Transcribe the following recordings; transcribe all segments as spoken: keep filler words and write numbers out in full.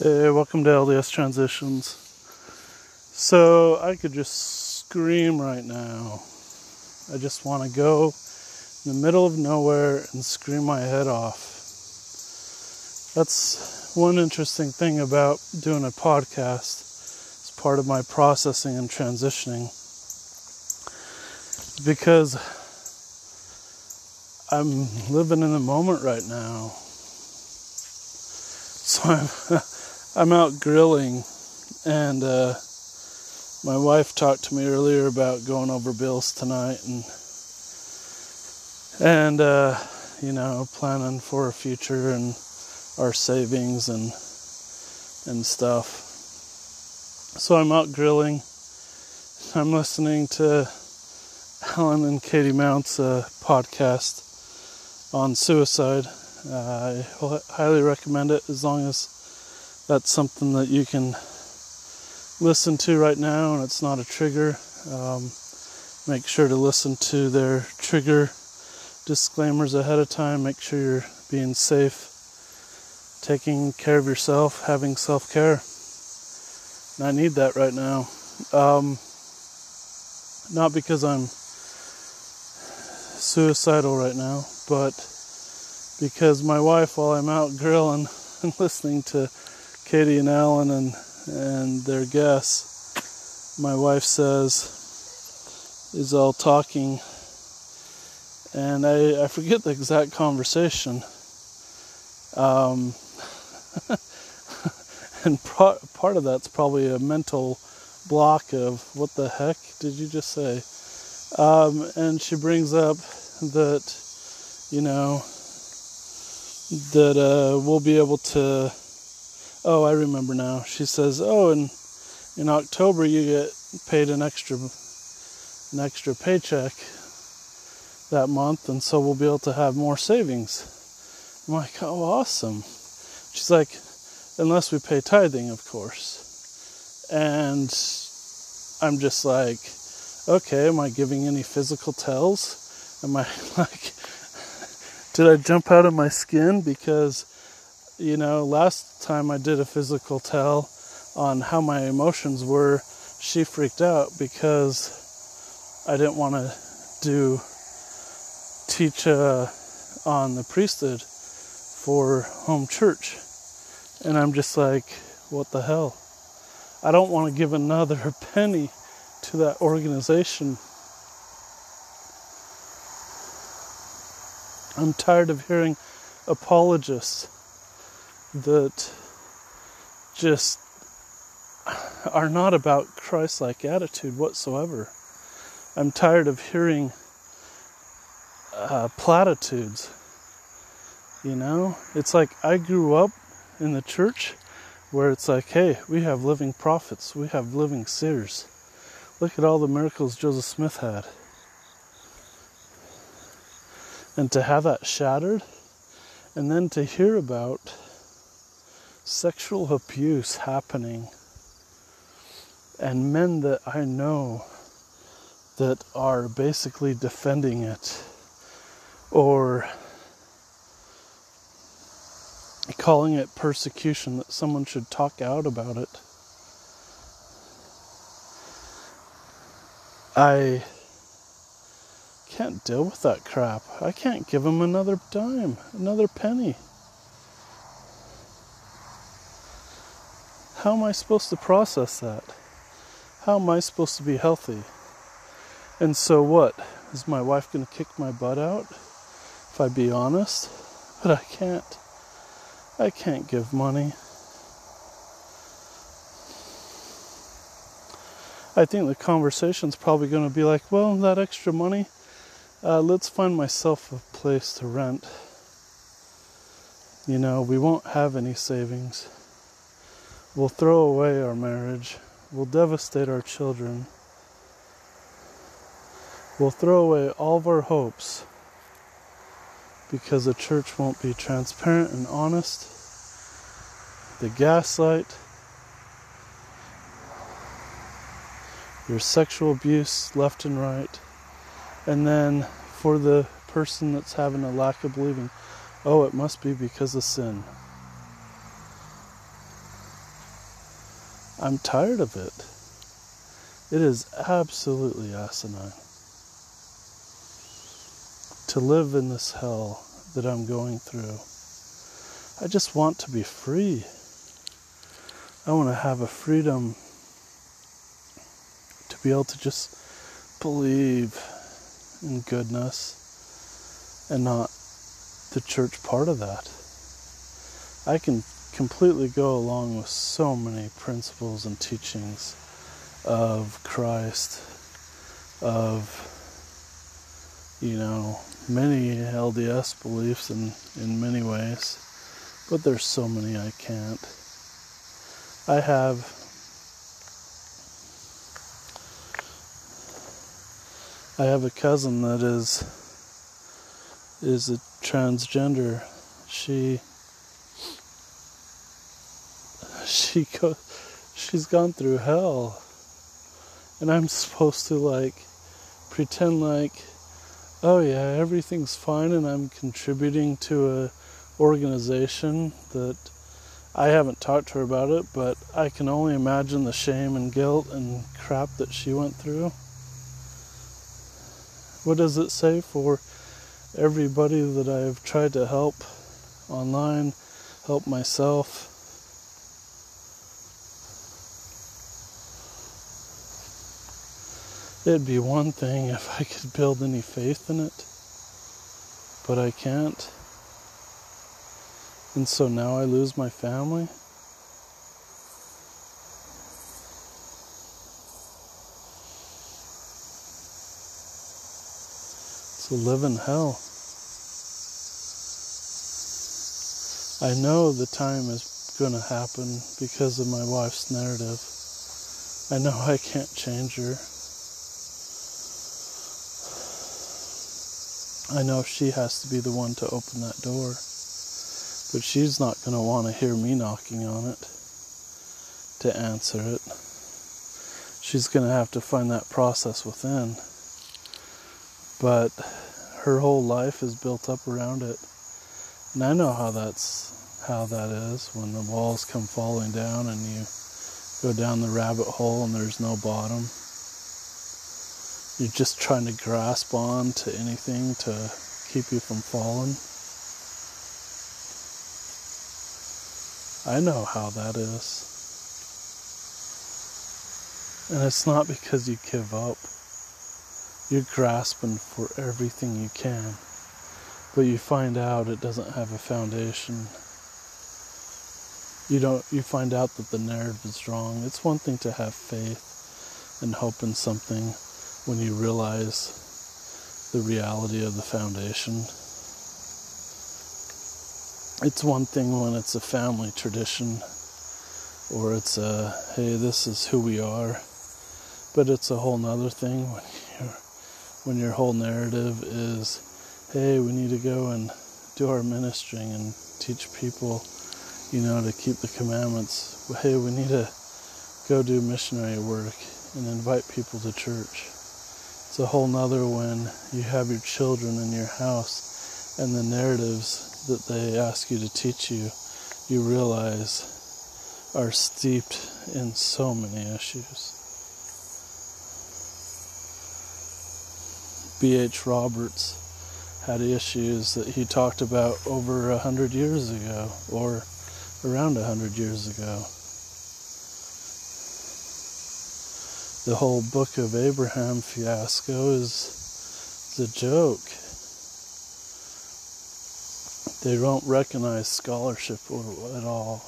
Hey, welcome to L D S Transitions. So, I could just scream right now. I just want to go in the middle of nowhere and scream my head off. That's one interesting thing about doing a podcast. It's part of my processing and transitioning. Because I'm living in the moment right now. So I'm... I'm out grilling, and uh, my wife talked to me earlier about going over bills tonight, and and uh, you know, planning for a future and our savings and and stuff. So I'm out grilling. I'm listening to Alan and Katie Mount's uh, podcast on suicide. Uh, I highly recommend it, as long as that's something that you can listen to right now and it's not a trigger. Um, make sure to listen to their trigger disclaimers ahead of time. Make sure you're being safe, taking care of yourself, having self-care. And I need that right now. Um, not because I'm suicidal right now, but because my wife, while I'm out grilling and listening to Katie and Alan and, and their guests, my wife says, is all talking. And I, I forget the exact conversation. Um, and pro- part of that's probably a mental block of, what the heck did you just say? Um, and she brings up that, you know, that uh, we'll be able to... Oh, I remember now. She says, "Oh, and in October you get paid an extra, an extra paycheck that month, and so we'll be able to have more savings." I'm like, "Oh, awesome!" She's like, "Unless we pay tithing, of course." And I'm just like, "Okay, am I giving any physical tells? Am I like, did I jump out of my skin because?" You know, last time I did a physical tell on how my emotions were, she freaked out because I didn't want to do teach uh, on the priesthood for home church. And I'm just like, what the hell? I don't want to give another penny to that organization. I'm tired of hearing apologists that just are not about Christ-like attitude whatsoever. I'm tired of hearing uh, platitudes, you know? It's like I grew up in the church where it's like, hey, we have living prophets, we have living seers. Look at all the miracles Joseph Smith had. And to have that shattered, and then to hear about sexual abuse happening, and men that I know that are basically defending it or calling it persecution, that someone should talk out about it. I can't deal with that crap. I can't give them another dime, another penny. How am I supposed to process that? How am I supposed to be healthy? And so what? Is my wife going to kick my butt out? If I be honest? But I can't. I can't give money. I think the conversation's probably going to be like, well, that extra money, uh, let's find myself a place to rent. You know, we won't have any savings. We'll throw away our marriage. We'll devastate our children. We'll throw away all of our hopes because the church won't be transparent and honest. The gaslight, your sexual abuse left and right. And then for the person that's having a lack of believing, oh, it must be because of sin. I'm tired of it. It is absolutely asinine to live in this hell that I'm going through. I just want to be free. I want to have a freedom to be able to just believe in goodness and not the church part of that. I can completely go along with so many principles and teachings of Christ, of, you know, many L D S beliefs in, in many ways, but there's so many I can't. I have I have a cousin that is is a transgender. She she go, she's gone through hell, and I'm supposed to like pretend like, oh yeah, everything's fine, and I'm contributing to a organization that I haven't talked to her about it, but I can only imagine the shame and guilt and crap that she went through. What does it say for everybody that I've tried to help online, help myself? It'd be one thing if I could build any faith in it, but I can't. And so now I lose my family. To live in hell. I know the time is going to happen because of my wife's narrative. I know I can't change her. I know she has to be the one to open that door. But she's not going to want to hear me knocking on it to answer it. She's going to have to find that process within. But her whole life is built up around it. And I know how that's how that is when the walls come falling down and you go down the rabbit hole and there's no bottom. You're just trying to grasp on to anything to keep you from falling. I know how that is. And it's not because you give up. You're grasping for everything you can, but you find out it doesn't have a foundation. You don't. You find out that the narrative is wrong. It's one thing to have faith and hope in something when you realize the reality of the foundation. It's one thing when it's a family tradition, or it's a, hey, this is who we are, but it's a whole nother thing when you're when your whole narrative is, hey, we need to go and do our ministering and teach people, you know, to keep the commandments. Hey, we need to go do missionary work and invite people to church. It's a whole nother when you have your children in your house and the narratives that they ask you to teach you, you realize are steeped in so many issues. B H Roberts had issues that he talked about over a hundred years ago, or around a hundred years ago. The whole Book of Abraham fiasco is, is a joke. They don't recognize scholarship at all.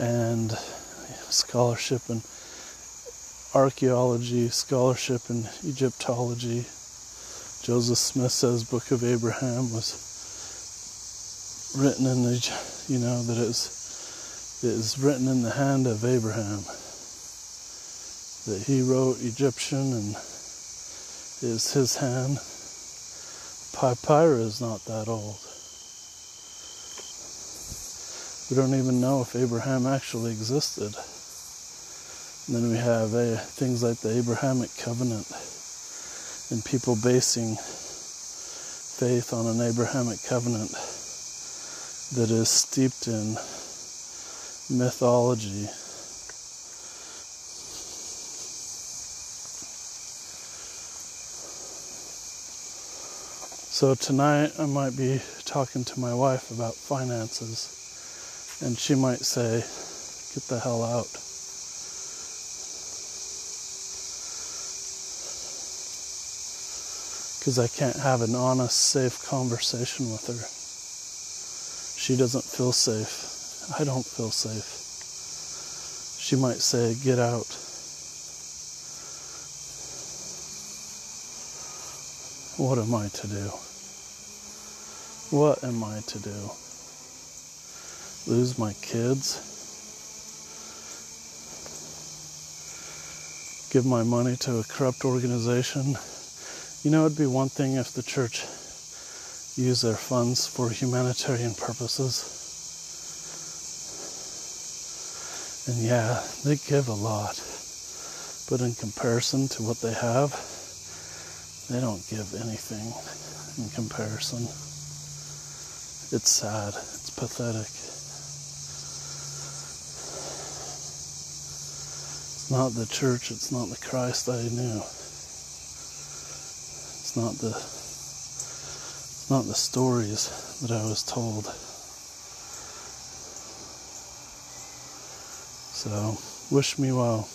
And scholarship and archaeology, scholarship in Egyptology. Joseph Smith says Book of Abraham was written in the, you know, that it was, it was written in the hand of Abraham. That he wrote Egyptian and is his hand. Papyri is not that old. We don't even know if Abraham actually existed. And then we have uh, things like the Abrahamic covenant and people basing faith on an Abrahamic covenant that is steeped in mythology So tonight I might be talking to my wife about finances, and she might say, get the hell out. Because I can't have an honest, safe conversation with her. She doesn't feel safe. I don't feel safe. She might say, get out. What am I to do? What am I to do? Lose my kids? Give my money to a corrupt organization? You know, it'd be one thing if the church used their funds for humanitarian purposes. And yeah, they give a lot, but in comparison to what they have, they don't give anything in comparison. It's sad, it's pathetic. It's not the church, it's not the Christ I knew. It's not the, it's not the stories that I was told. So, wish me well.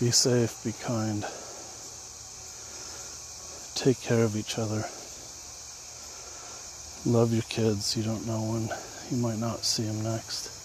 Be safe, be kind. Take care of each other. Love your kids. You don't know when you might not see them next.